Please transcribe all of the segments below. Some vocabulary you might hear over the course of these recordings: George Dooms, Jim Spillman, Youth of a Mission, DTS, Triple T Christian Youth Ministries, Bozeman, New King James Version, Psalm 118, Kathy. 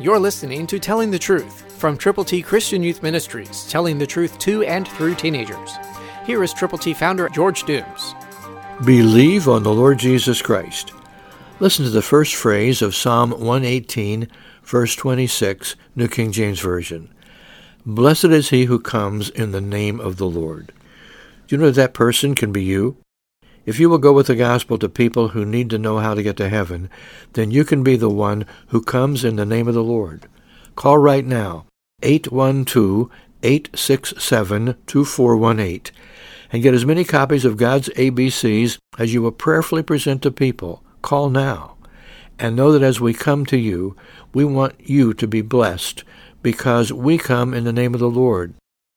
You're listening to Telling the Truth from Triple T Christian Youth Ministries, telling the truth to and through teenagers. Here is Triple T founder George Dooms. Believe on the Lord Jesus Christ. Listen to the first phrase of Psalm 118, verse 26, New King James Version. Blessed is he who comes in the name of the Lord. Do you know that person can be you? If you will go with the gospel to people who need to know how to get to heaven, then you can be the one who comes in the name of the Lord. Call right now, 812-867-2418, and get as many copies of God's ABCs as you will prayerfully present to people. Call now, and know that as we come to you, we want you to be blessed because we come in the name of the Lord.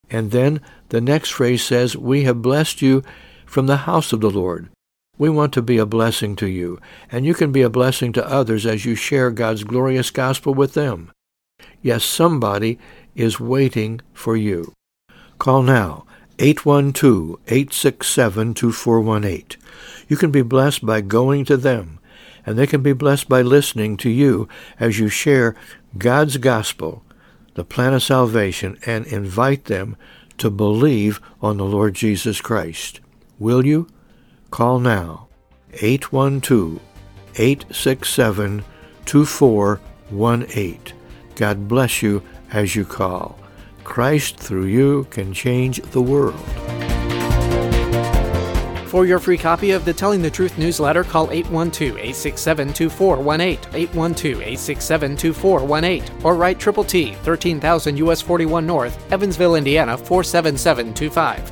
And then the next phrase says, we have blessed you from the house of the Lord. We want to be a blessing to you, and you can be a blessing to others as you share God's glorious gospel with them. Yes, somebody is waiting for you. Call now, 812-867-2418. You can be blessed by going to them, and they can be blessed by listening to you as you share God's gospel, the plan of salvation, and invite them to believe on the Lord Jesus Christ. Will you? Call now, 812-867-2418. God bless you as you call. Christ through you can change the world. For your free copy of the Telling the Truth newsletter, call 812-867-2418, 812-867-2418, or write Triple T, 13,000 U.S. 41 North, Evansville, Indiana, 47725.